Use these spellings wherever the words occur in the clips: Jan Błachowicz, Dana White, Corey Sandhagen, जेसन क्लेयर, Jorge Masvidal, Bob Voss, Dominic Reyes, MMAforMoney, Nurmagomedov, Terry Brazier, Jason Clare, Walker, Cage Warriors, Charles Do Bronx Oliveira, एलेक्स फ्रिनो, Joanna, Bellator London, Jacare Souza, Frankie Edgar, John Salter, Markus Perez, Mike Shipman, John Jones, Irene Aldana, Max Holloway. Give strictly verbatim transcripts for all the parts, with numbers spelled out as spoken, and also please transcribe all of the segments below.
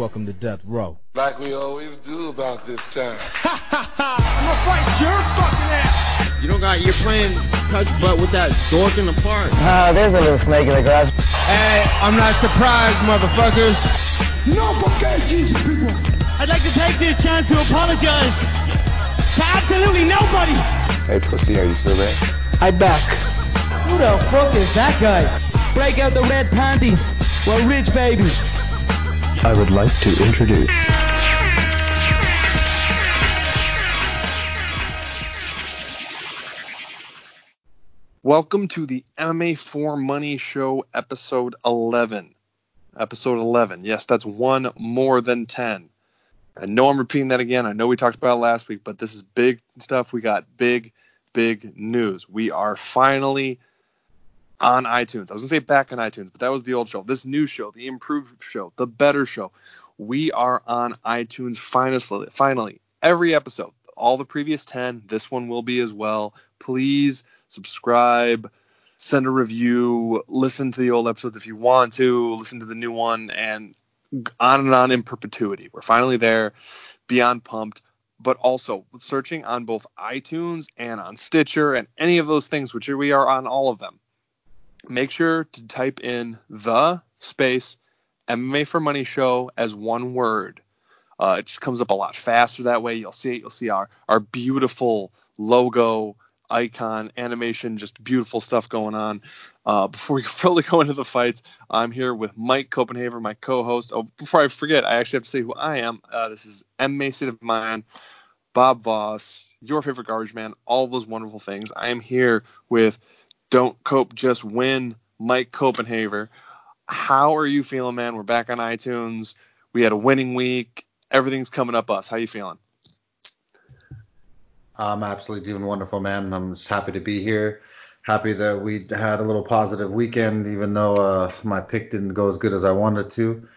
welcome to Death Row. Like we always do about this time. Ha ha ha! I'm gonna fight your fucking ass! You don't got, you're playing touch butt with that dork in the park. Ah, uh, there's a little snake in the grass. Hey, I'm not surprised, motherfuckers. No fucking Jesus, people. I'd like to take this chance to apologize to absolutely nobody. Hey, pussy, are you still there? I'm back. Who the fuck is that guy? Break out the red panties. We're rich, baby. I would like to introduce... Welcome to the M M A for Money Show, episode eleven. Episode eleven. Yes, that's one more than ten. I know I'm repeating that again. I know we talked about it last week, but this is big stuff. We got big, big news. We are finally... on iTunes. I was going to say back on iTunes, but that was the old show. This new show, the improved show, the better show. We are on iTunes finally. Finally, every episode, all the previous ten, this one will be as well. Please subscribe, send a review, listen to the old episodes if you want to, listen to the new one, and on and on in perpetuity. We're finally there, beyond pumped. But also searching on both iTunes and on Stitcher and any of those things, which we are on all of them. Make sure to type in the space M M A for Money Show as one word. Uh, it just comes up a lot faster that way. You'll see it. You'll see our, our beautiful logo, icon, animation, just beautiful stuff going on. Uh, before we fully go into the fights, I'm here with Mike Copenhaver, my co-host. Oh, before I forget, I actually have to say who I am. Uh, this is M M A State of Mind, Bob Voss, your favorite garbage man, all those wonderful things. I am here with... Don't Cope, Just Win, Mike Copenhaver. How are you feeling, man? We're back on iTunes. We had a winning week. Everything's coming up us. How you feeling? I'm absolutely doing wonderful, man. I'm just happy to be here. Happy that we had a little positive weekend, even though uh, my pick didn't go as good as I wanted to.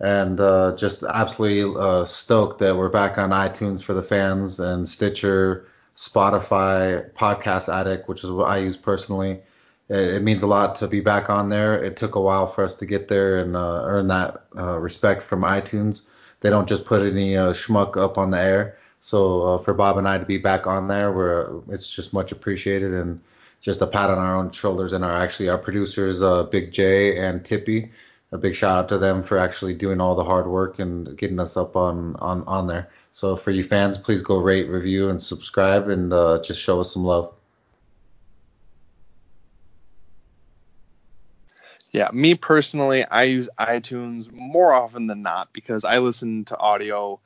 And uh, just absolutely uh, stoked that we're back on iTunes for the fans and Stitcher, Spotify, Podcast Addict, which is what I use personally. It, it means a lot to be back on there. It took a while for us to get there and uh, earn that uh, respect from iTunes. They don't just put any uh, schmuck up on the air. So uh, for Bob and I to be back on there, we're, it's just much appreciated and just a pat on our own shoulders. And our actually our producers, uh, Big J and Tippy, a big shout out to them for actually doing all the hard work and getting us up on, on, on there. So for you fans, please go rate, review, and subscribe, and uh, just show us some love. Yeah, me personally, I use iTunes more often than not because I listen to audio.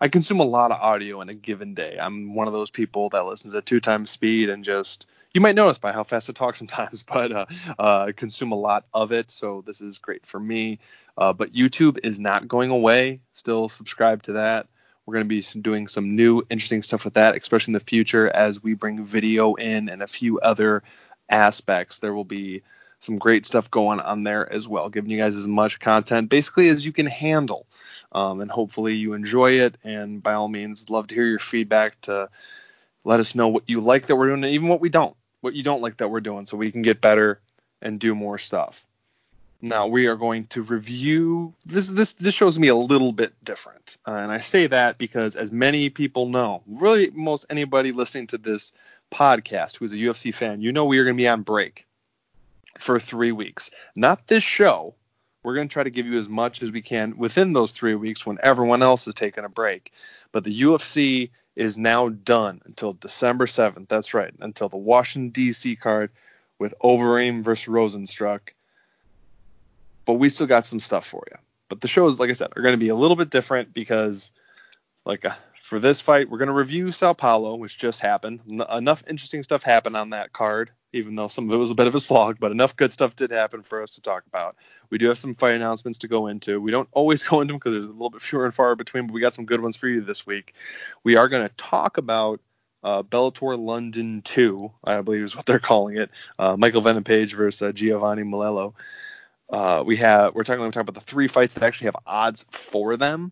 I consume a lot of audio in a given day. I'm one of those people that listens at two times speed and just, you might notice by how fast I talk sometimes, but uh, uh, I consume a lot of it. So this is great for me. Uh, but YouTube is not going away. Still subscribe to that. We're going to be doing some new interesting stuff with that, especially in the future as we bring video in and a few other aspects. There will be some great stuff going on there as well, giving you guys as much content basically as you can handle. Um, and hopefully you enjoy it. And by all means, love to hear your feedback to let us know what you like that we're doing and even what we don't, what you don't like that we're doing so we can get better and do more stuff. Now, we are going to review – this This this shows me a little bit different, uh, and I say that because as many people know, really most anybody listening to this podcast who is a U F C fan, you know we are going to be on break for three weeks. Not this show. We're going to try to give you as much as we can within those three weeks when everyone else is taking a break. But the U F C is now done until December seventh. That's right, until the Washington, D C card with Overeem versus Rosenstruck. But we still got some stuff for you. But the shows, like I said, are going to be a little bit different because, like, uh, for this fight, we're going to review Sao Paulo, which just happened. N- enough interesting stuff happened on that card, even though some of it was a bit of a slog, but enough good stuff did happen for us to talk about. We do have some fight announcements to go into. We don't always go into them because there's a little bit fewer and far between, but we got some good ones for you this week. We are going to talk about uh, Bellator London two, I believe is what they're calling it, uh, Michael Venom Page versus uh, Giovanni Malello. Uh, we have, we're talking, we're talking about the three fights that actually have odds for them,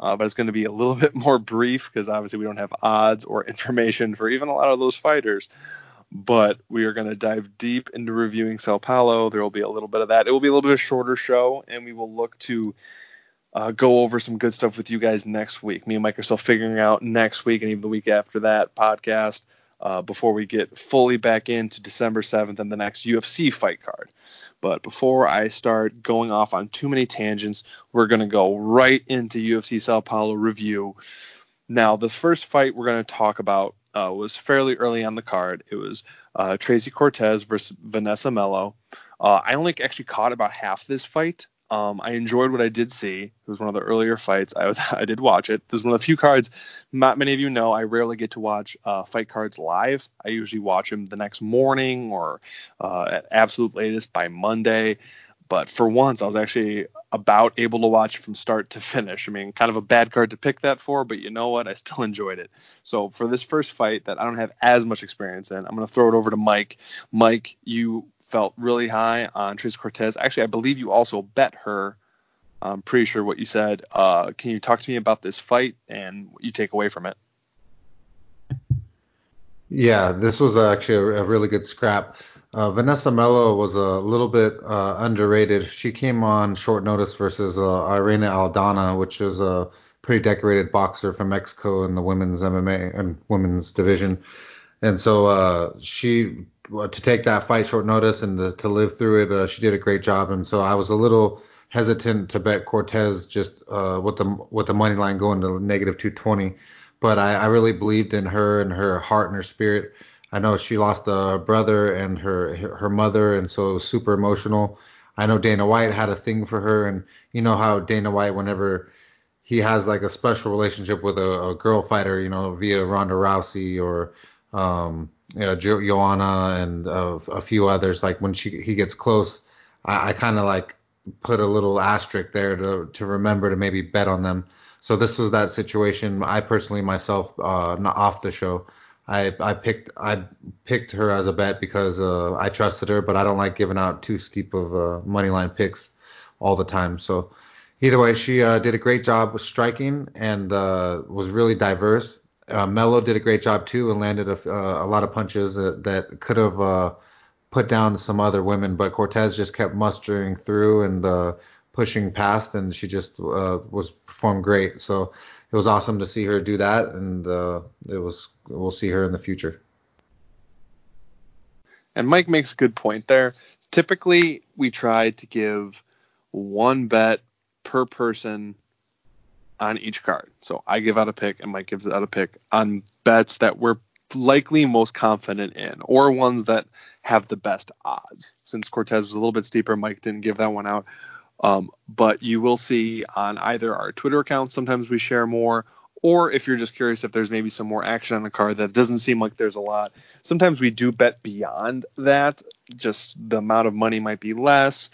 uh, but it's going to be a little bit more brief because obviously we don't have odds or information for even a lot of those fighters, but we are going to dive deep into reviewing Sao Paulo. There will be a little bit of that. It will be a little bit of a shorter show, and we will look to uh, go over some good stuff with you guys next week. Me and Mike are still figuring out next week and even the week after that podcast uh, before we get fully back into December seventh and the next U F C fight card. But before I start going off on too many tangents, we're going to go right into U F C Sao Paulo review. Now, the first fight we're going to talk about uh, was fairly early on the card. It was uh, Tracy Cortez versus Vanessa Melo. Uh, I only actually caught about half this fight. Um, I enjoyed what I did see. It was one of the earlier fights. I was I did watch it. This is one of the few cards. Not many of you know I rarely get to watch uh, fight cards live. I usually watch them the next morning or uh, at absolute latest by Monday. But for once, I was actually about able to watch from start to finish. I mean, kind of a bad card to pick that for, but you know what? I still enjoyed it. So for this first fight that I don't have as much experience in, I'm going to throw it over to Mike. Mike, you felt really high on Tracy Cortez. Actually, I believe you also bet her. I'm pretty sure what you said. Uh, can you talk to me about this fight and what you take away from it? Yeah, this was actually a really good scrap. Uh, Vanessa Melo was a little bit uh, underrated. She came on short notice versus uh, Irene Aldana, which is a pretty decorated boxer from Mexico in the women's M M A and women's division. And so uh, she, to take that fight short notice and to, to live through it, uh, she did a great job. And so I was a little hesitant to bet Cortez just uh, with the with the money line going to negative two twenty. But I, I really believed in her and her heart and her spirit. I know she lost a brother and her her mother, and so it was super emotional. I know Dana White had a thing for her, and you know how Dana White, whenever he has like a special relationship with a, a girl fighter, you know, via Ronda Rousey or um, you know, Joanna and uh, a few others, like when she he gets close, I, I kind of like put a little asterisk there to to remember to maybe bet on them. So this was that situation. I personally myself, uh, not off the show. I, I picked I picked her as a bet because uh, I trusted her, but I don't like giving out too steep of uh, money line picks all the time. So either way, she uh, did a great job with striking and uh, was really diverse. Uh, Melo did a great job too and landed a, uh, a lot of punches that, that could have uh, put down some other women, but Cortez just kept mustering through and uh, pushing past, and she just uh, was performed great. So it was awesome to see her do that, and uh, it was we'll see her in the future. And Mike makes a good point there. Typically, we try to give one bet per person on each card. So I give out a pick, and Mike gives out a pick on bets that we're likely most confident in, or ones that have the best odds. Since Cortez was a little bit steeper, Mike didn't give that one out. Um, but you will see on either our Twitter accounts, sometimes we share more, or if you're just curious if there's maybe some more action on the card that doesn't seem like there's a lot. Sometimes we do bet beyond that, just the amount of money might be less,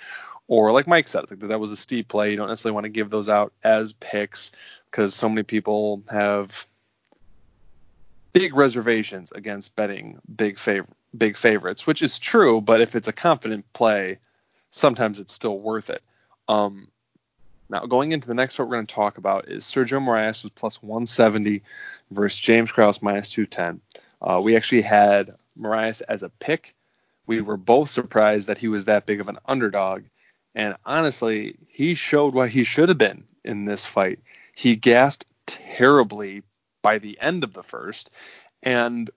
or like Mike said, I think that, that was a steep play. You don't necessarily want to give those out as picks because so many people have big reservations against betting big fav- big favorites, which is true, but if it's a confident play, sometimes it's still worth it. Um, now, going into the next fight we're going to talk about is Sergio Morais was plus one seventy versus James Krause minus two ten. Uh, we actually had Morais as a pick. We were both surprised that he was that big of an underdog. And honestly, he showed what he should have been in this fight. He gassed terribly by the end of the first. And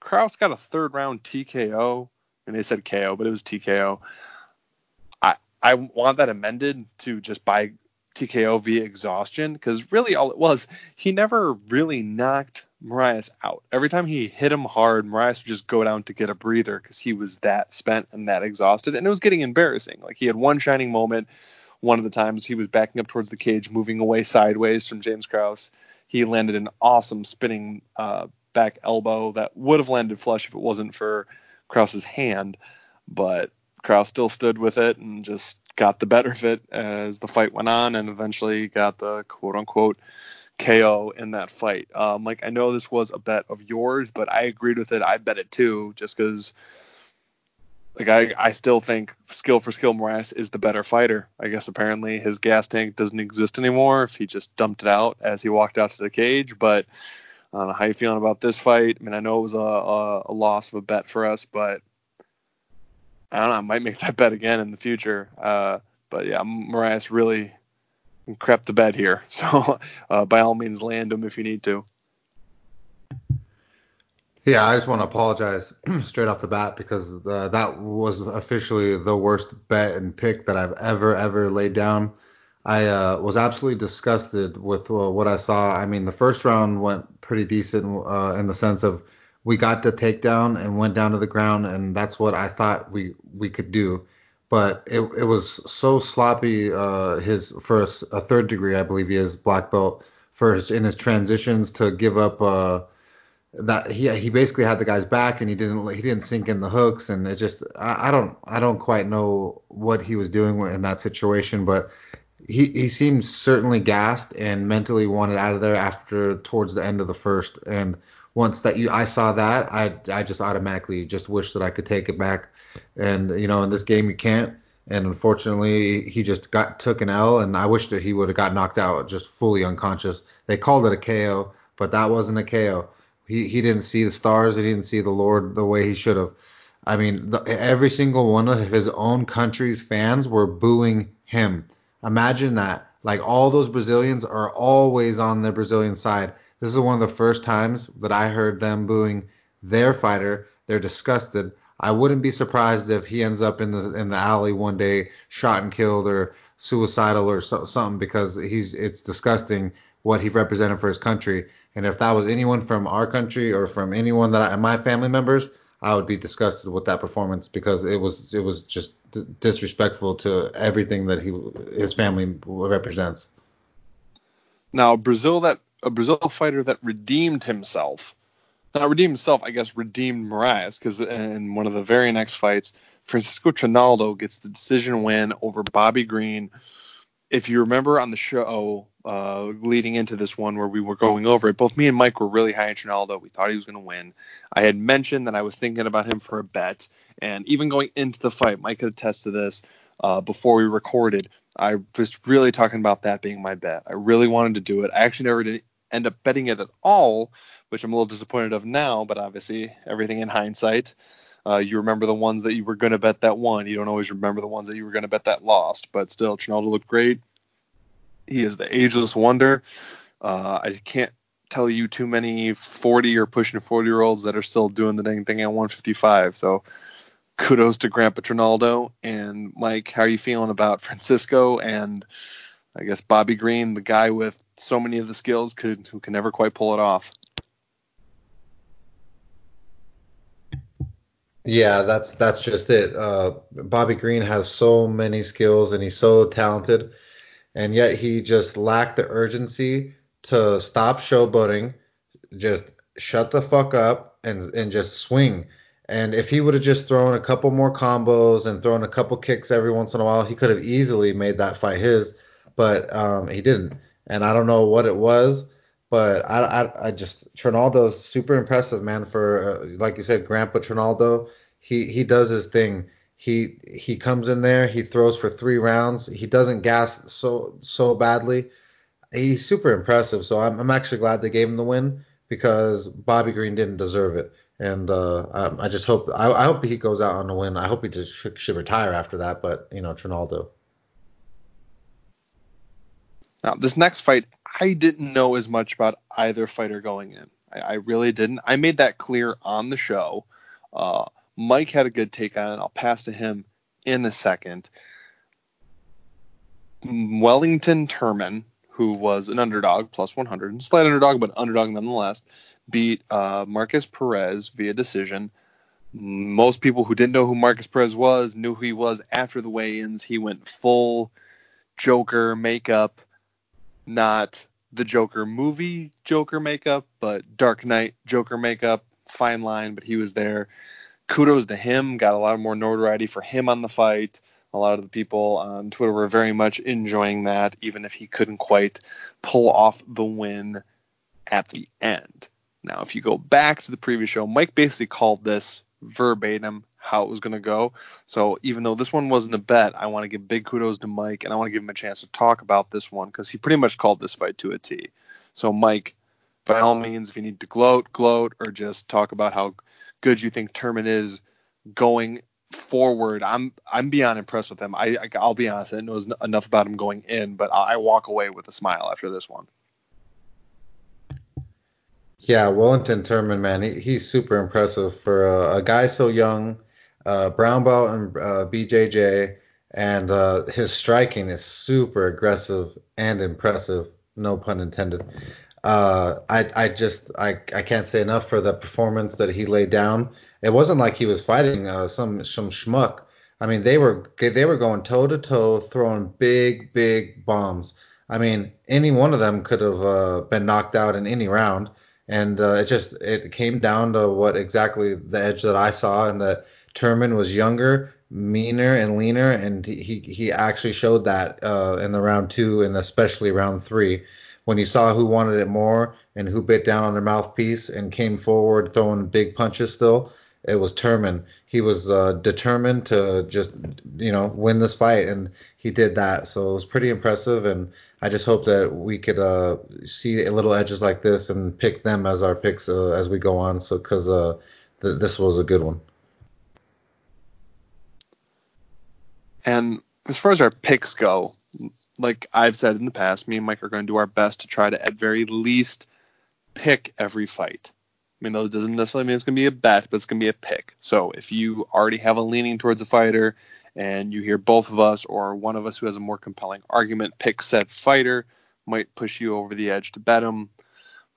Krause got a third-round T K O. And they said K O, but it was T K O. I want that amended to just by T K O via exhaustion, because really all it was, he never really knocked Morais out. Every time he hit him hard, Morais would just go down to get a breather because he was that spent and that exhausted, and it was getting embarrassing. Like, he had one shining moment. One of the times he was backing up towards the cage, moving away sideways from James Krause. He landed an awesome spinning uh, back elbow that would have landed flush if it wasn't for Krause's hand, but Krause still stood with it and just got the better of it as the fight went on, and eventually got the quote-unquote K O in that fight. Um, like, I know this was a bet of yours, but I agreed with it. I bet it too, just because, like, I, I still think skill for skill Morais is the better fighter. I guess apparently his gas tank doesn't exist anymore if he just dumped it out as he walked out to the cage. But I don't know how you feeling about this fight. I mean, I know it was a, a, a loss of a bet for us, but I don't know, I might make that bet again in the future. Uh, but yeah, Morais really crap the bed here. So uh, by all means, land him if you need to. Yeah, I just want to apologize straight off the bat because the, that was officially the worst bet and pick that I've ever, ever laid down. I uh, was absolutely disgusted with uh, what I saw. I mean, the first round went pretty decent uh, in the sense of we got the takedown and went down to the ground, and that's what I thought we, we could do. But it it was so sloppy. Uh, his for a, a third degree, I believe he is black belt, first in his transitions to give up. Uh, that he he basically had the guy's back and he didn't he didn't sink in the hooks, and it's just I, I don't I don't quite know what he was doing in that situation, but. He he seemed certainly gassed and mentally wanted out of there after towards the end of the first. And once that you I saw that, I I just automatically just wish that I could take it back. And, you know, in this game, you can't. And unfortunately, he just got took an L. And I wish that he would have got knocked out just fully unconscious. They called it a K O, but that wasn't a K O. He, he didn't see the stars. He didn't see the Lord the way he should have. I mean, the, every single one of his own country's fans were booing him. Imagine that. Like, all those Brazilians are always on the Brazilian side. This is one of the first times that I heard them booing their fighter. They're disgusted. I wouldn't be surprised if he ends up in the in the alley one day, shot and killed or suicidal or so, something, because he's it's disgusting what he represented for his country. And if that was anyone from our country or from anyone that I, my family members, I would be disgusted with that performance, because it was it was just d- disrespectful to everything that he his family represents. Now, Brazil that a Brazil fighter that redeemed himself, not redeemed himself, I guess redeemed Morais, because in one of the very next fights, Francisco Trinaldo gets the decision win over Bobby Green. If you remember on the show uh, leading into this one where we were going over it, both me and Mike were really high on Trinaldo. We thought he was going to win. I had mentioned that I was thinking about him for a bet. And even going into the fight, Mike could attest to this uh, before we recorded. I was really talking about that being my bet. I really wanted to do it. I actually never did end up betting it at all, which I'm a little disappointed of now. But obviously, everything in hindsight. Uh, you remember the ones that you were going to bet that won. You don't always remember the ones that you were going to bet that lost. But still, Trinaldo looked great. He is the ageless wonder. Uh, I can't tell you too many forty or pushing forty-year-olds that are still doing the dang thing at one fifty-five. So kudos to Grandpa Trinaldo. And, Mike, how are you feeling about Francisco and, I guess, Bobby Green, the guy with so many of the skills could who can never quite pull it off? Yeah, that's that's just it. Uh, Bobby Green has so many skills and he's so talented, and yet he just lacked the urgency to stop showboating, just shut the fuck up and and just swing. And if he would have just thrown a couple more combos and thrown a couple kicks every once in a while, he could have easily made that fight his, but um, he didn't. And I don't know what it was. But I, I, I just Trinaldo's super impressive, man. For uh, like you said, Grandpa Trinaldo, he he does his thing. He he comes in there, he throws for three rounds. He doesn't gas so so badly. He's super impressive. So I'm I'm actually glad they gave him the win, because Bobby Green didn't deserve it. And uh, I, I just hope I, I hope he goes out on a win. I hope he just should, should retire after that. But you know, Trinaldo. Now, this next fight, I didn't know as much about either fighter going in. I, I really didn't. I made that clear on the show. Uh, Mike had a good take on it. I'll pass to him in a second. Wellington Turman, who was an underdog, plus one hundred, slight underdog, but underdog nonetheless, beat uh, Markus Perez via decision. Most people who didn't know who Markus Perez was knew who he was after the weigh-ins. He went full Joker makeup. Not the Joker movie Joker makeup, but Dark Knight Joker makeup, fine line, but he was there. Kudos to him, got a lot more notoriety for him on the fight. A lot of the people on Twitter were very much enjoying that, even if he couldn't quite pull off the win at the end. Now, if you go back to the previous show, Mike basically called this verbatim how it was going to go. So even though this one wasn't a bet, I want to give big kudos to Mike, and I want to give him a chance to talk about this one, because he pretty much called this fight to a T. So Mike, by all means, if you need to gloat, gloat, or just talk about how good you think Turman is going forward, I'm I'm beyond impressed with him. I, I I'll be honest, I didn't know enough about him going in, but I, I walk away with a smile after this one. Yeah, Wellington Turman, man, he, he's super impressive for uh, a guy so young, uh, brown belt and uh, B J J, and uh, his striking is super aggressive and impressive, no pun intended. Uh, I I just I, I can't say enough for the performance that he laid down. It wasn't like he was fighting uh, some some schmuck. I mean, they were they were going toe to toe, throwing big big bombs. I mean, any one of them could have uh, been knocked out in any round, and uh, it just it came down to what exactly the edge that I saw, and that Turman was younger, meaner, and leaner, and he he actually showed that uh, in the round two and especially round three. When you saw who wanted it more and who bit down on their mouthpiece and came forward throwing big punches still, it was Turman. He was uh, determined to just, you know, win this fight, and he did that. So it was pretty impressive, and I just hope that we could uh, see little edges like this and pick them as our picks uh, as we go on. So because uh, th- this was a good one. And as far as our picks go, like I've said in the past, me and Mike are going to do our best to try to, at very least, pick every fight. I mean, that doesn't necessarily mean it's going to be a bet, but it's going to be a pick. So if you already have a leaning towards a fighter and you hear both of us or one of us who has a more compelling argument pick said fighter, might push you over the edge to bet him,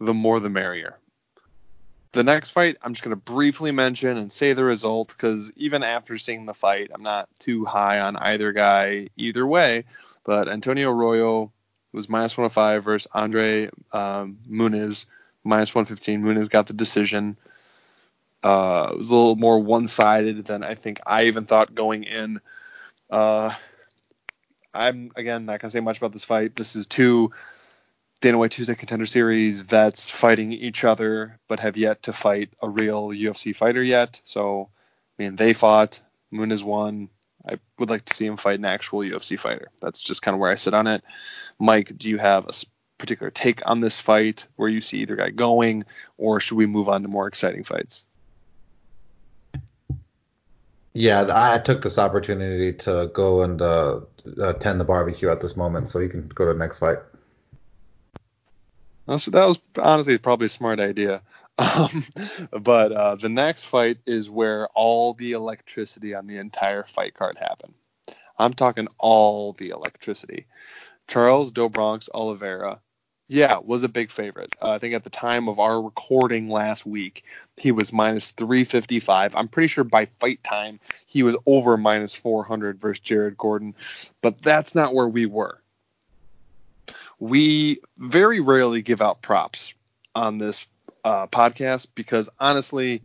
the more the merrier. The next fight, I'm just going to briefly mention and say the result, because even after seeing the fight, I'm not too high on either guy either way. But Antonio Arroyo was minus one oh five versus Andre um, Muniz, minus one fifteen. Muniz got the decision. Uh, it was a little more one-sided than I think I even thought going in. Uh, I'm, again, not going to say much about this fight. This is two Dana White Tuesday Contender Series vets fighting each other, but have yet to fight a real U F C fighter yet. So, I mean, they fought. Muniz won. I would like to see him fight an actual U F C fighter. That's just kind of where I sit on it. Mike, do you have a particular take on this fight, where you see either guy going, or should we move on to more exciting fights? Yeah, I took this opportunity to go and uh, attend the barbecue at this moment, so you can go to the next fight. That was honestly probably a smart idea. Um, but uh, the next fight is where all the electricity on the entire fight card happened. I'm talking all the electricity. Charles Do Bronx Oliveira, yeah, was a big favorite. Uh, I think at the time of our recording last week, he was minus three fifty-five. I'm pretty sure by fight time, he was over minus four hundred versus Jared Gordon. But that's not where we were. We very rarely give out props on this uh, podcast because, honestly,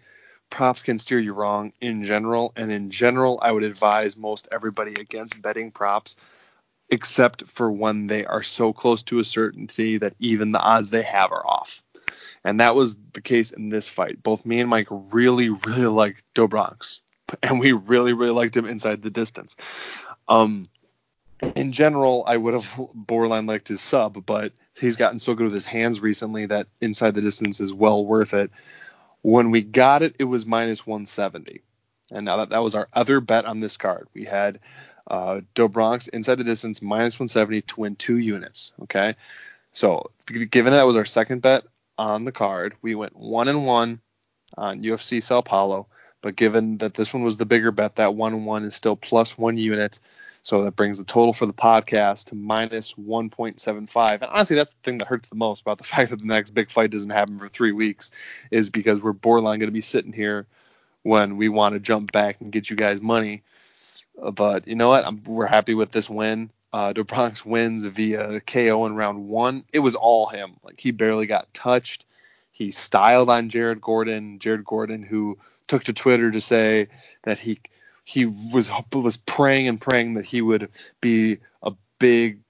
props can steer you wrong in general. And in general, I would advise most everybody against betting props, except for when they are so close to a certainty that even the odds they have are off. And that was the case in this fight. Both me and Mike really, really liked Do Bronx, and we really, really liked him inside the distance. Um, in general, I would have borderline liked his sub, but he's gotten so good with his hands recently that inside the distance is well worth it. When we got it, it was minus one seventy. And now that, that was our other bet on this card. We had Uh, Do Bronx inside the distance minus one seventy to win two units. Okay, so given that was our second bet on the card, we went one and one on U F C Sao Paulo. But given that this one was the bigger bet, that one and one is still plus one unit. So that brings the total for the podcast to minus one point seven five. And honestly, that's the thing that hurts the most about the fact that the next big fight doesn't happen for three weeks, is because we're borderline going to be sitting here when we want to jump back and get you guys money. But you know what? I'm, we're happy with this win. Uh, Do Bronx wins via K O in round one. It was all him. Like, he barely got touched. He styled on Jared Gordon. Jared Gordon, who took to Twitter to say that he he was was praying and praying that he would be a big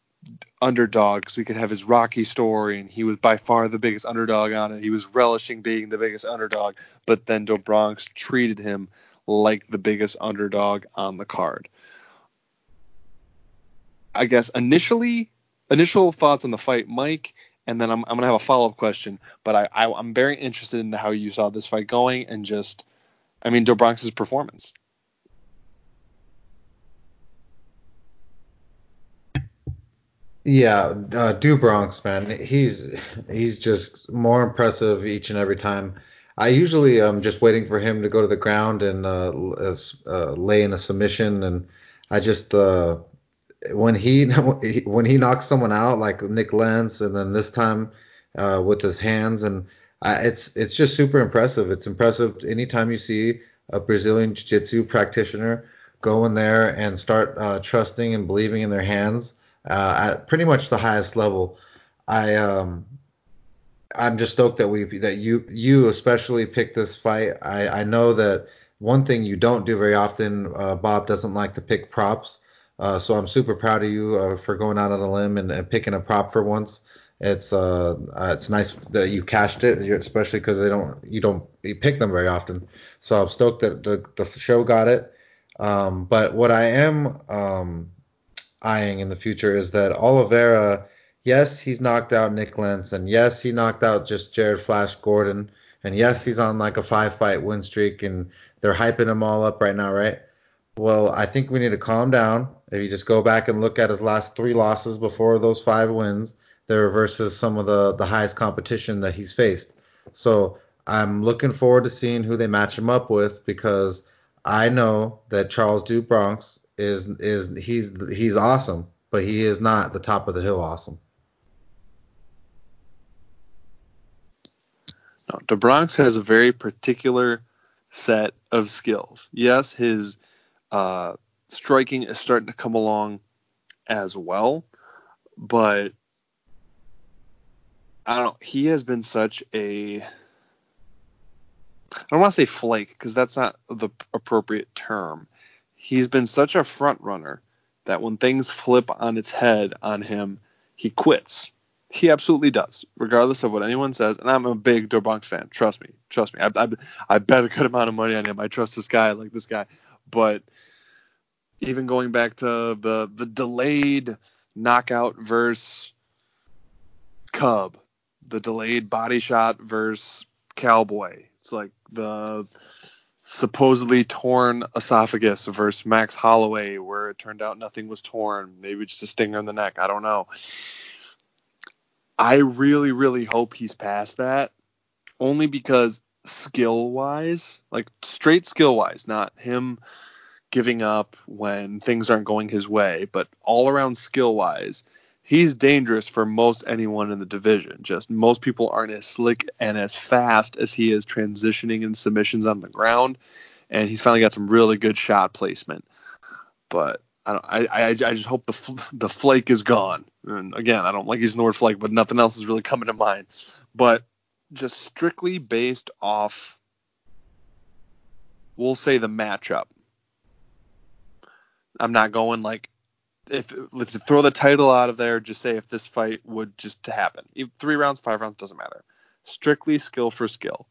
underdog so he could have his Rocky story, and he was by far the biggest underdog on it. He was relishing being the biggest underdog, but then Do Bronx treated him like the biggest underdog on the card. I guess initially, initial thoughts on the fight, Mike, and then I'm, I'm going to have a follow-up question, but I, I, I'm very interested in how you saw this fight going and just, I mean, Do Bronx's performance. Yeah, uh, Do Bronx, man. He's he's just more impressive each and every time. I usually am just waiting for him to go to the ground and uh, uh, lay in a submission, and I just uh, when he when he knocks someone out like Nick Lentz, and then this time uh, with his hands, and I, it's it's just super impressive. It's impressive anytime you see a Brazilian Jiu-Jitsu practitioner go in there and start uh, trusting and believing in their hands. Uh, at pretty much the highest level. I um, I'm just stoked that we that you you especially picked this fight. I, I know that one thing you don't do very often. Uh, Bob doesn't like to pick props, uh, so I'm super proud of you uh, for going out on a limb and, and picking a prop for once. It's uh, uh it's nice that you cashed it, especially because they don't you don't you pick them very often. So I'm stoked that the the show got it. Um, but what I am um. eyeing in the future is that Oliveira, yes, he's knocked out Nick Lentz, and yes, he knocked out just Jared Flash Gordon, and yes, he's on like a five-fight win streak, and they're hyping him all up right now, right? Well, I think we need to calm down. If you just go back and look at his last three losses before those five wins, they're versus some of the, the highest competition that he's faced. So I'm looking forward to seeing who they match him up with, because I know that Charles Do Bronx Is is he's he's awesome, but he is not the top of the hill awesome. No, Do Bronx has a very particular set of skills. Yes, his uh, striking is starting to come along as well, but I don't know. He has been such a I don't want to say flake because that's not the appropriate term. He's been such a front runner that when things flip on its head on him, he quits. He absolutely does, regardless of what anyone says. And I'm a big Do Bronx fan. Trust me. Trust me. I, I, I bet a good amount of money on him. I trust this guy. I like this guy. But even going back to the, the delayed knockout versus Cub, the delayed body shot versus Cowboy, it's like the supposedly torn esophagus versus Max Holloway, where it turned out nothing was torn. Maybe just a stinger in the neck. I don't know. I really, really hope he's past that, only because skill-wise, like straight skill-wise, not him giving up when things aren't going his way, but all around skill-wise, he's dangerous for most anyone in the division. Just most people aren't as slick and as fast as he is transitioning in submissions on the ground, and he's finally got some really good shot placement. But I don't, I, I, I just hope the the flake is gone. And again, I don't like using the word flake, but nothing else is really coming to mind. But just strictly based off, we'll say the matchup. I'm not going like. If let's throw the title out of there, just say if this fight would just to happen, three rounds, five rounds, doesn't matter. Strictly skill for skill.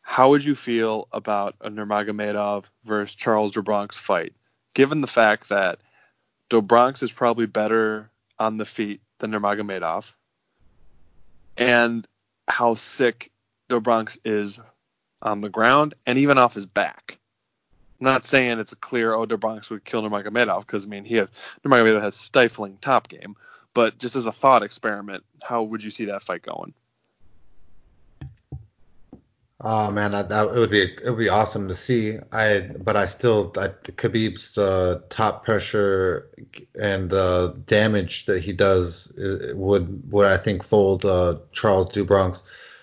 How would you feel about a Nurmagomedov versus Charles Do Bronx fight, given the fact that Do Bronx is probably better on the feet than Nurmagomedov, and how sick Do Bronx is on the ground and even off his back? I'm not saying it's a clear, oh, Do Bronx would kill Nurmagomedov, because, I mean, he had, Nurmagomedov has stifling top game. But just as a thought experiment, how would you see that fight going? Oh, man, that, that it would be it would be awesome to see. I But I still, I, Khabib's uh, top pressure and uh, damage that he does would, would I think, fold uh, Charles Do Bronx.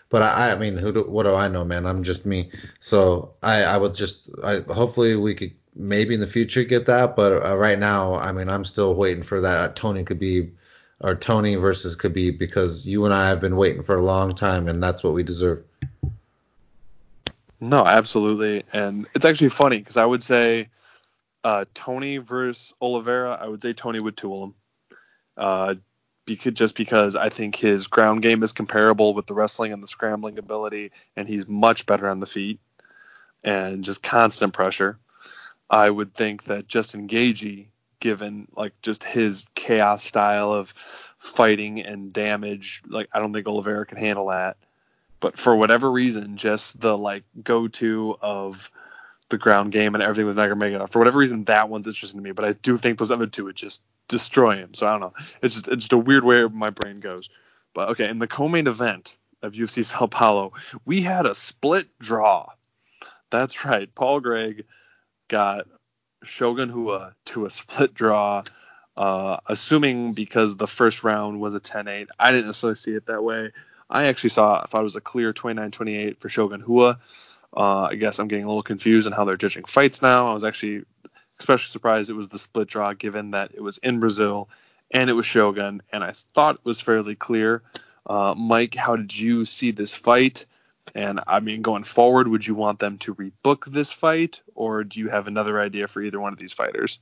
But I, I mean, who do, what do I know, man? I'm just me. So I, I would just, I, hopefully we could maybe in the future get that. But uh, right now, I mean, I'm still waiting for that Tony Khabib or Tony versus Khabib, because you and I have been waiting for a long time, and that's what we deserve. No, absolutely. And it's actually funny because I would say uh, Tony versus Oliveira, I would say Tony would tool him. Uh, just because I think his ground game is comparable with the wrestling and the scrambling ability, and he's much better on the feet and just constant pressure. I would think that Justin Gaethje, given like just his chaos style of fighting and damage, like I don't think Oliveira can handle that. But for whatever reason, just the like go-to of the ground game and everything with Nurmagomedov, for whatever reason, that one's interesting to me. But I do think those other two would just destroy him. So I don't know. It's just, it's just a weird way my brain goes. But okay, in the co-main event of U F C Sao Paulo, we had a split draw. That's right. Paul Craig got Shogun Rua to a split draw, uh, assuming because the first round was a ten eight. I didn't necessarily see it that way. I actually saw, I thought it was a clear twenty-nine twenty-eight for Shogun Rua. Uh, I guess I'm getting a little confused on how they're judging fights now. I was actually especially surprised it was the split draw, given that it was in Brazil and it was Shogun, and I thought it was fairly clear. Uh, Mike, how did you see this fight? And I mean, going forward, would you want them to rebook this fight, or do you have another idea for either one of these fighters?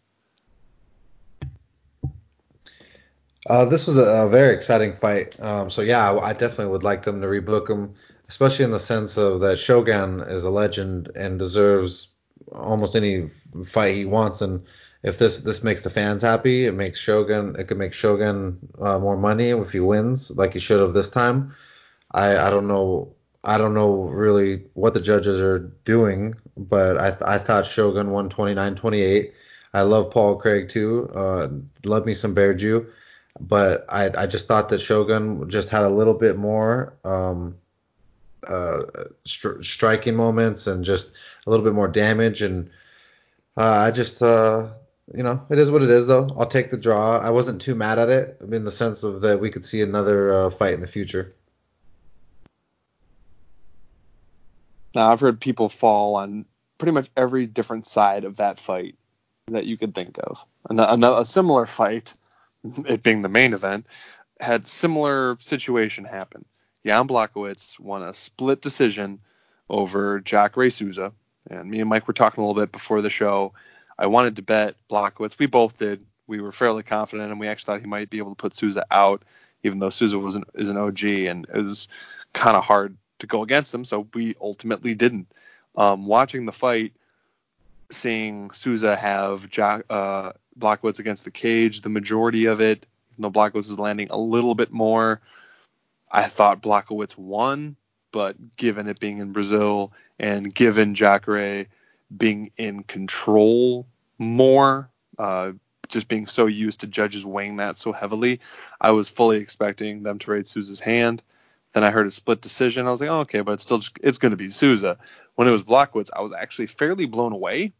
Uh, this was a, a very exciting fight. Um, so yeah, I, I definitely would like them to rebook them, especially in the sense of that Shogun is a legend and deserves almost any fight he wants. And if this, this makes the fans happy, it makes Shogun, it could make Shogun uh, more money if he wins, like he should have this time. I, I don't know. I don't know really what the judges are doing, but I th- I thought Shogun won twenty-nine twenty-eight. I love Paul Craig too. Uh, love me some Bear Jew, but I I just thought that Shogun just had a little bit more um uh stri- striking moments and just a little bit more damage, and uh, I just uh you know, it is what it is though. I'll take the draw. I wasn't too mad at it in the sense of that we could see another uh, fight in the future. Now, I've heard people fall on pretty much every different side of that fight that you could think of. Another, a similar fight, it being the main event, had similar situation happen. Jan Błachowicz won a split decision over Jacare Souza, and me and Mike were talking a little bit before the show. I wanted to bet Błachowicz. We both did. We were fairly confident, and we actually thought he might be able to put Souza out, even though Souza was an, is an O G, and it was kind of hard to go against him, so we ultimately didn't. Um, watching the fight, seeing Souza have jo- uh, Błachowicz against the cage, the majority of it, even though Błachowicz was landing a little bit more, I thought Błachowicz won, but given it being in Brazil and given Jacare being in control more, uh, just being so used to judges weighing that so heavily, I was fully expecting them to raid Souza's hand. Then I heard a split decision. I was like, oh, okay, but it's still just, it's going to be Souza. When it was Błachowicz, I was actually fairly blown away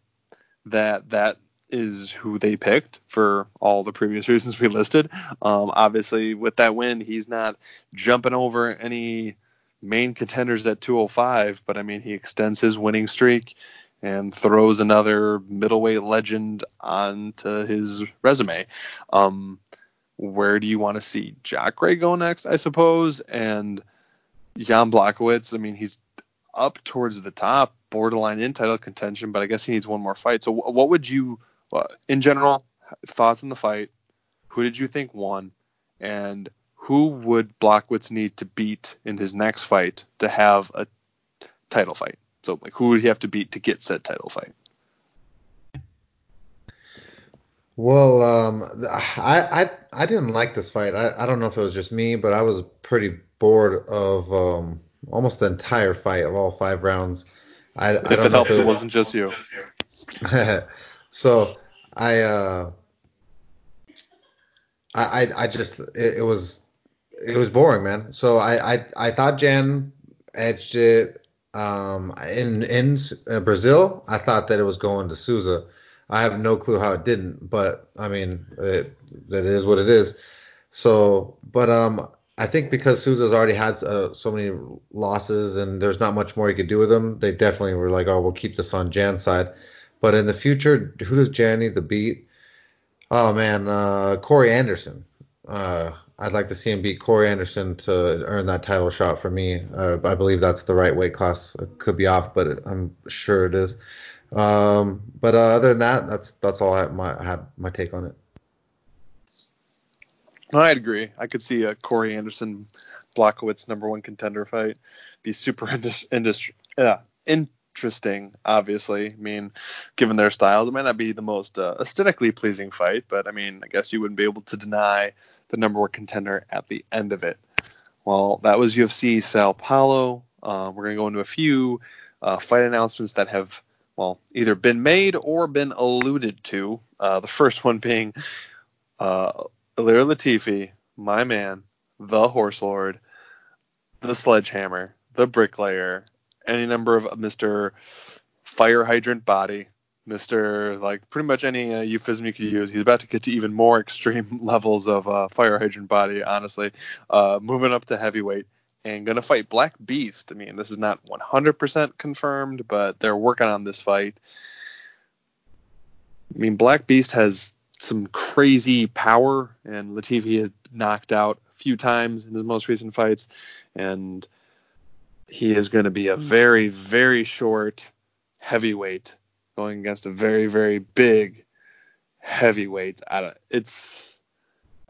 that that is who they picked for all the previous reasons we listed. Um, obviously, with that win, he's not jumping over any main contenders at two oh five, but, I mean, he extends his winning streak and throws another middleweight legend onto his resume. Um Where do you want to see Jacare go next, I suppose? And Jan Błachowicz, I mean, he's up towards the top, borderline in title contention, but I guess he needs one more fight. So what would you, in general, thoughts on the fight? Who did you think won? And who would Błachowicz need to beat in his next fight to have a title fight? So like, who would he have to beat to get said title fight? Well, um, I, I I didn't like this fight. I, I don't know if it was just me, but I was pretty bored of um, almost the entire fight of all five rounds. I, if I don't it know helps, if it, it wasn't just you. So I, uh, I I I just it, it was it was boring, man. So I I, I thought Jan edged it um, in in uh, Brazil. I thought that it was going to Souza. I have no clue how it didn't, but I mean, it, it is what it is. So, but um, I think because Souza's already had uh, so many losses and there's not much more you could do with him, they definitely were like, oh, we'll keep this on Jan's side. But in the future, who does Jan need to beat? Oh, man, uh, Corey Anderson. Uh, I'd like to see him beat Corey Anderson to earn that title shot for me. Uh, I believe that's the right weight class. It could be off, but it, I'm sure it is. Um, but uh, other than that, that's that's all I have my, I have my take on it. No, I'd agree. I could see a Corey Anderson Błachowicz number one contender fight be super indus- indus- uh, interesting. Obviously, I mean, given their styles, it might not be the most uh, aesthetically pleasing fight, but I mean, I guess you wouldn't be able to deny the number one contender at the end of it. Well, that was U F C Sao Paulo. Uh, we're gonna go into a few uh, fight announcements that have. Well, either been made or been alluded to. Uh, the first one being Uh, Ilir Latifi, my man, the Horse Lord, the Sledgehammer, the Bricklayer, any number of Mister Fire Hydrant Body, Mister like pretty much any uh, euphemism you could use. He's about to get to even more extreme levels of uh, Fire Hydrant Body, honestly. Uh, moving up to heavyweight and going to fight Black Beast. I mean, this is not one hundred percent confirmed, but they're working on this fight. I mean, Black Beast has some crazy power, and Latifi has knocked out a few times in his most recent fights, and he is going to be a very, very short heavyweight going against a very, very big heavyweight. I don't, it's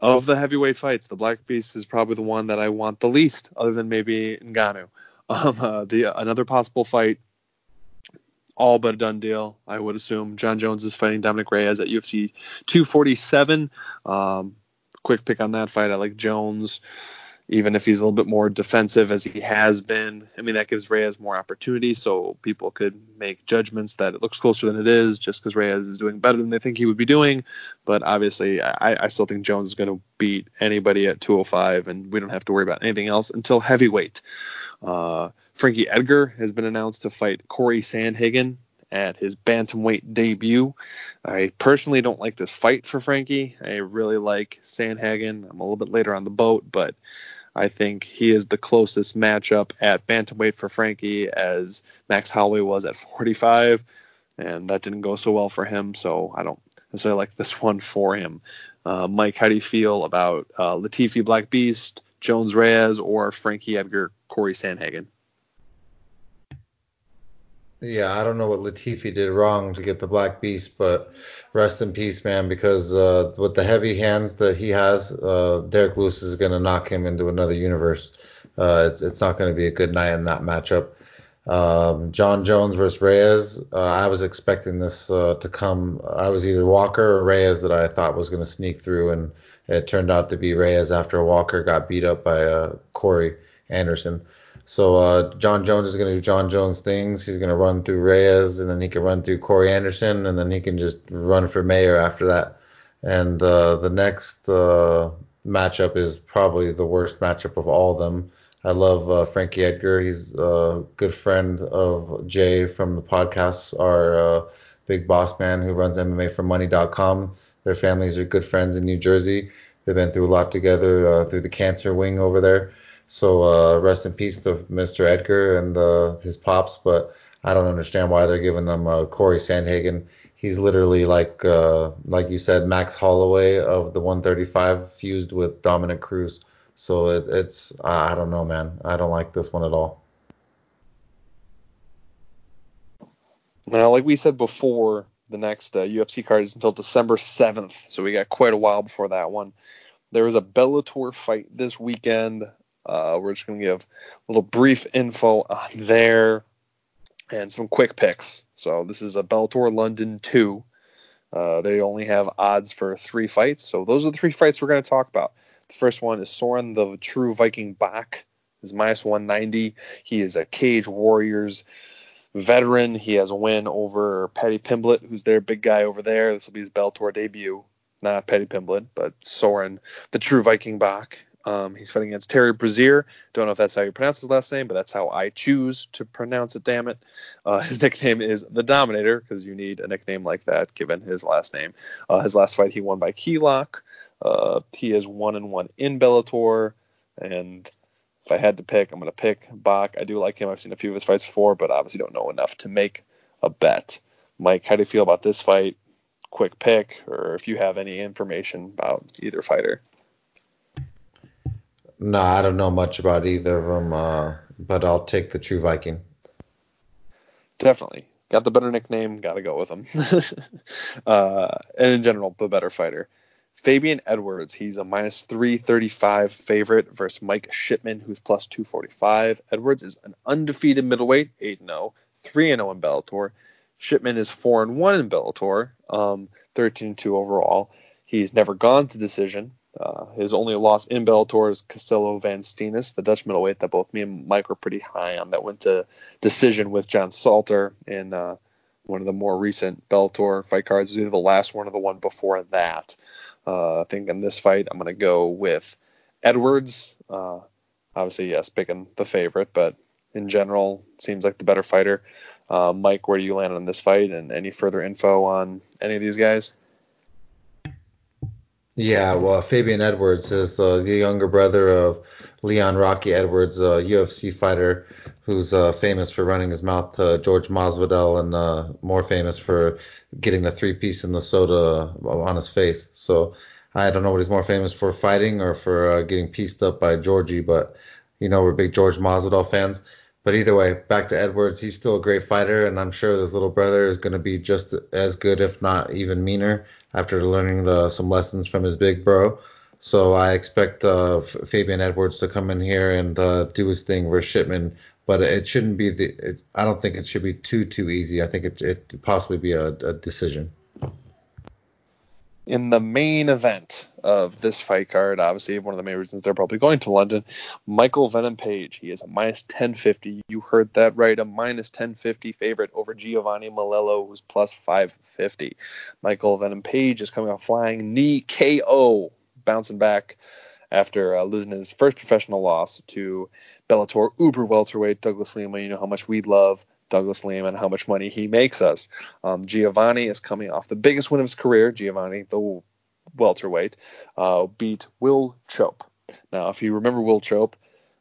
of the heavyweight fights, the Black Beast is probably the one that I want the least, other than maybe Ngannou. Um, uh, the another possible fight, all but a done deal, I would assume. John Jones is fighting Dominic Reyes at U F C two forty-seven. Um, quick pick on that fight. I like Jones, even if he's a little bit more defensive as he has been. I mean, that gives Reyes more opportunity, so people could make judgments that it looks closer than it is just because Reyes is doing better than they think he would be doing. But obviously, I, I still think Jones is going to beat anybody at two oh five, and we don't have to worry about anything else until heavyweight. Uh, Frankie Edgar has been announced to fight Corey Sandhagen at his bantamweight debut. I personally don't like this fight for Frankie. I really like Sandhagen. I'm a little bit later on the boat, but I think he is the closest matchup at bantamweight for Frankie, as Max Holloway was at forty-five, and that didn't go so well for him, so I don't necessarily like this one for him. Uh, Mike, how do you feel about uh, Latifi Black Beast, Jones Reyes, or Frankie Edgar Corey Sandhagen? Yeah, I don't know what Latifi did wrong to get the Black Beast, but rest in peace, man, because uh, with the heavy hands that he has, uh, Derek Lewis is going to knock him into another universe. Uh, it's, it's not going to be a good night in that matchup. Um, John Jones versus Reyes, uh, I was expecting this uh, to come. I was either Walker or Reyes that I thought was going to sneak through, and it turned out to be Reyes after Walker got beat up by uh, Corey Anderson. So uh, John Jones is going to do John Jones things. He's going to run through Reyes, and then he can run through Corey Anderson, and then he can just run for mayor after that. And uh, the next uh, matchup is probably the worst matchup of all of them. I love uh, Frankie Edgar. He's a good friend of Jay from the podcast, our uh, big boss man who runs M M A for money dot com. Their families are good friends in New Jersey. They've been through a lot together uh, through the cancer wing over there. So uh, rest in peace to Mister Edgar and uh, his pops, but I don't understand why they're giving them uh, Corey Sandhagen. He's literally like, uh, like you said, Max Holloway of the one thirty-five fused with Dominic Cruz. So it, it's, I don't know, man. I don't like this one at all. Now, like we said before, the next uh, U F C card is until December seventh, so we got quite a while before that one. There was a Bellator fight this weekend. Uh, we're just going to give a little brief info on there and some quick picks. So this is a Bellator London two. Uh, they only have odds for three fights. So those are the three fights we're going to talk about. The first one is Soren the True Viking Bach. He's minus one ninety. He is a Cage Warriors veteran. He has a win over Paddy Pimblett, who's their big guy over there. This will be his Bellator debut. Not Paddy Pimblett, but Soren the True Viking Bach. Um, he's fighting against Terry Brazier. Don't know if that's how you pronounce his last name, but that's how I choose to pronounce it, damn it. Uh, his nickname is The Dominator, because you need a nickname like that given his last name. Uh, his last fight, he won by key lock. Uh, he is one and one in Bellator. And if I had to pick, I'm going to pick Bach. I do like him. I've seen a few of his fights before, but obviously don't know enough to make a bet. Mike, how do you feel about this fight? Quick pick, or if you have any information about either fighter. No, I don't know much about either of them, uh, but I'll take the True Viking. Definitely. Got the better nickname, got to go with him. uh, and in general, the better fighter. Fabian Edwards, he's a minus three thirty-five favorite versus Mike Shipman, who's plus two forty-five. Edwards is an undefeated middleweight, eight and oh, three and oh in Bellator. Shipman is four and one in Bellator, um, thirteen and two overall. He's never gone to decision. Uh, his only loss in Bellator is Costello Van Steenis, the Dutch middleweight that both me and Mike were pretty high on, that went to decision with John Salter in uh, one of the more recent Bellator fight cards. It was either the last one or the one before that. Uh, I think in this fight, I'm going to go with Edwards. Uh, obviously, yes, picking the favorite, but in general, seems like the better fighter. Uh, Mike, where do you land on this fight, and any further info on any of these guys? Yeah, well, Fabian Edwards is uh, the younger brother of Leon Rocky Edwards, a U F C fighter who's uh, famous for running his mouth to Jorge Masvidal, and uh, more famous for getting the three-piece in the soda on his face. So I don't know what he's more famous for, fighting or for uh, getting pieced up by Georgie, but, you know, we're big Jorge Masvidal fans. But either way, back to Edwards, he's still a great fighter, and I'm sure this little brother is going to be just as good, if not even meaner, after learning the, some lessons from his big bro. So I expect uh, Fabian Edwards to come in here and uh, do his thing versus Shipman, but it shouldn't be the. It, I don't think it should be too too easy. I think it it could possibly be a, a decision. In the main event of this fight card, obviously one of the main reasons they're probably going to London, Michael Venom Page. He is a minus ten fifty. You heard that right. A minus ten fifty favorite over Giovanni Malello, who's plus five fifty. Michael Venom Page is coming off flying knee K O, bouncing back after uh, losing his first professional loss to Bellator Uber welterweight Douglas Lima. You know how much we love Douglas Lima and how much money he makes us. Um, Giovanni is coming off the biggest win of his career. Giovanni, the welterweight, uh, beat Will Chope. Now, if you remember Will Chope,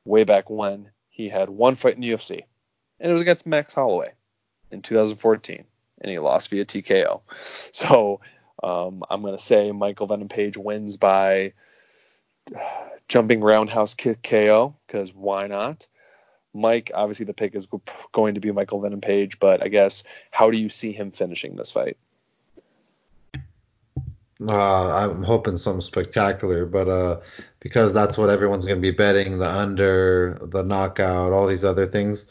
way back when, he had one fight in the U F C, and it was against Max Holloway in two thousand fourteen, and he lost via T K O. So um, I'm going to say Michael Venom Page wins by uh, jumping roundhouse kick K O, because why not? Mike, obviously the pick is going to be Michael Venom Page, but I guess how do you see him finishing this fight? Uh, I'm hoping something spectacular, but uh, because that's what everyone's going to be betting, the under, the knockout, all these other things,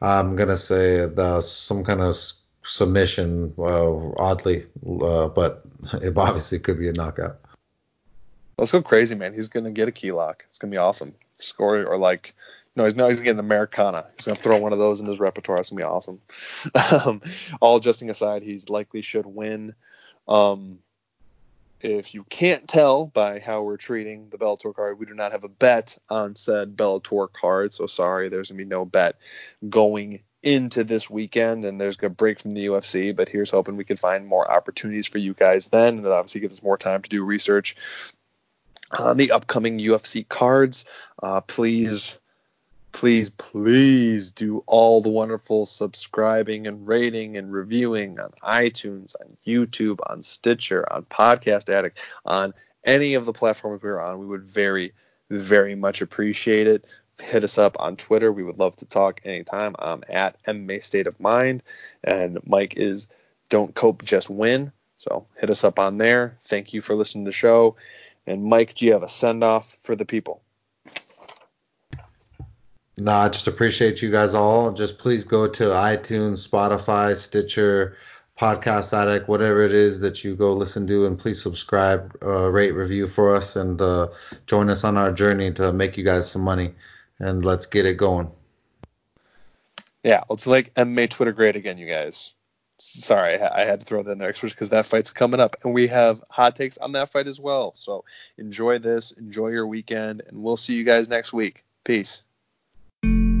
I'm going to say the, some kind of submission, uh, oddly, uh, but it obviously could be a knockout. Let's go crazy, man. He's going to get a key lock. It's going to be awesome. Score or like... No, he's now he's getting Americana. He's going to throw one of those in his repertoire. It's going to be awesome. Um, all jesting aside, he's likely should win. Um, if you can't tell by how we're treating the Bellator card, we do not have a bet on said Bellator card. So sorry, there's going to be no bet going into this weekend. And there's going to break from the U F C. But here's hoping we can find more opportunities for you guys then. And it obviously gives us more time to do research on the upcoming U F C cards. Uh, please... Please, please do all the wonderful subscribing and rating and reviewing on iTunes, on YouTube, on Stitcher, on Podcast Addict, on any of the platforms we're on. We would very, very much appreciate it. Hit us up on Twitter. We would love to talk anytime. I'm at M M A State of Mind, and Mike is Don't Cope, Just Win. So hit us up on there. Thank you for listening to the show. And Mike, do you have a send-off for the people? No, I just appreciate you guys all. Just please go to iTunes, Spotify, Stitcher, Podcast Addict, whatever it is that you go listen to, and please subscribe, uh, rate, review for us, and uh, join us on our journey to make you guys some money. And let's get it going. Yeah, let's make M M A Twitter great again, you guys. Sorry, I had to throw that in there because that fight's coming up, and we have hot takes on that fight as well. So enjoy this, enjoy your weekend, and we'll see you guys next week. Peace. Thank you.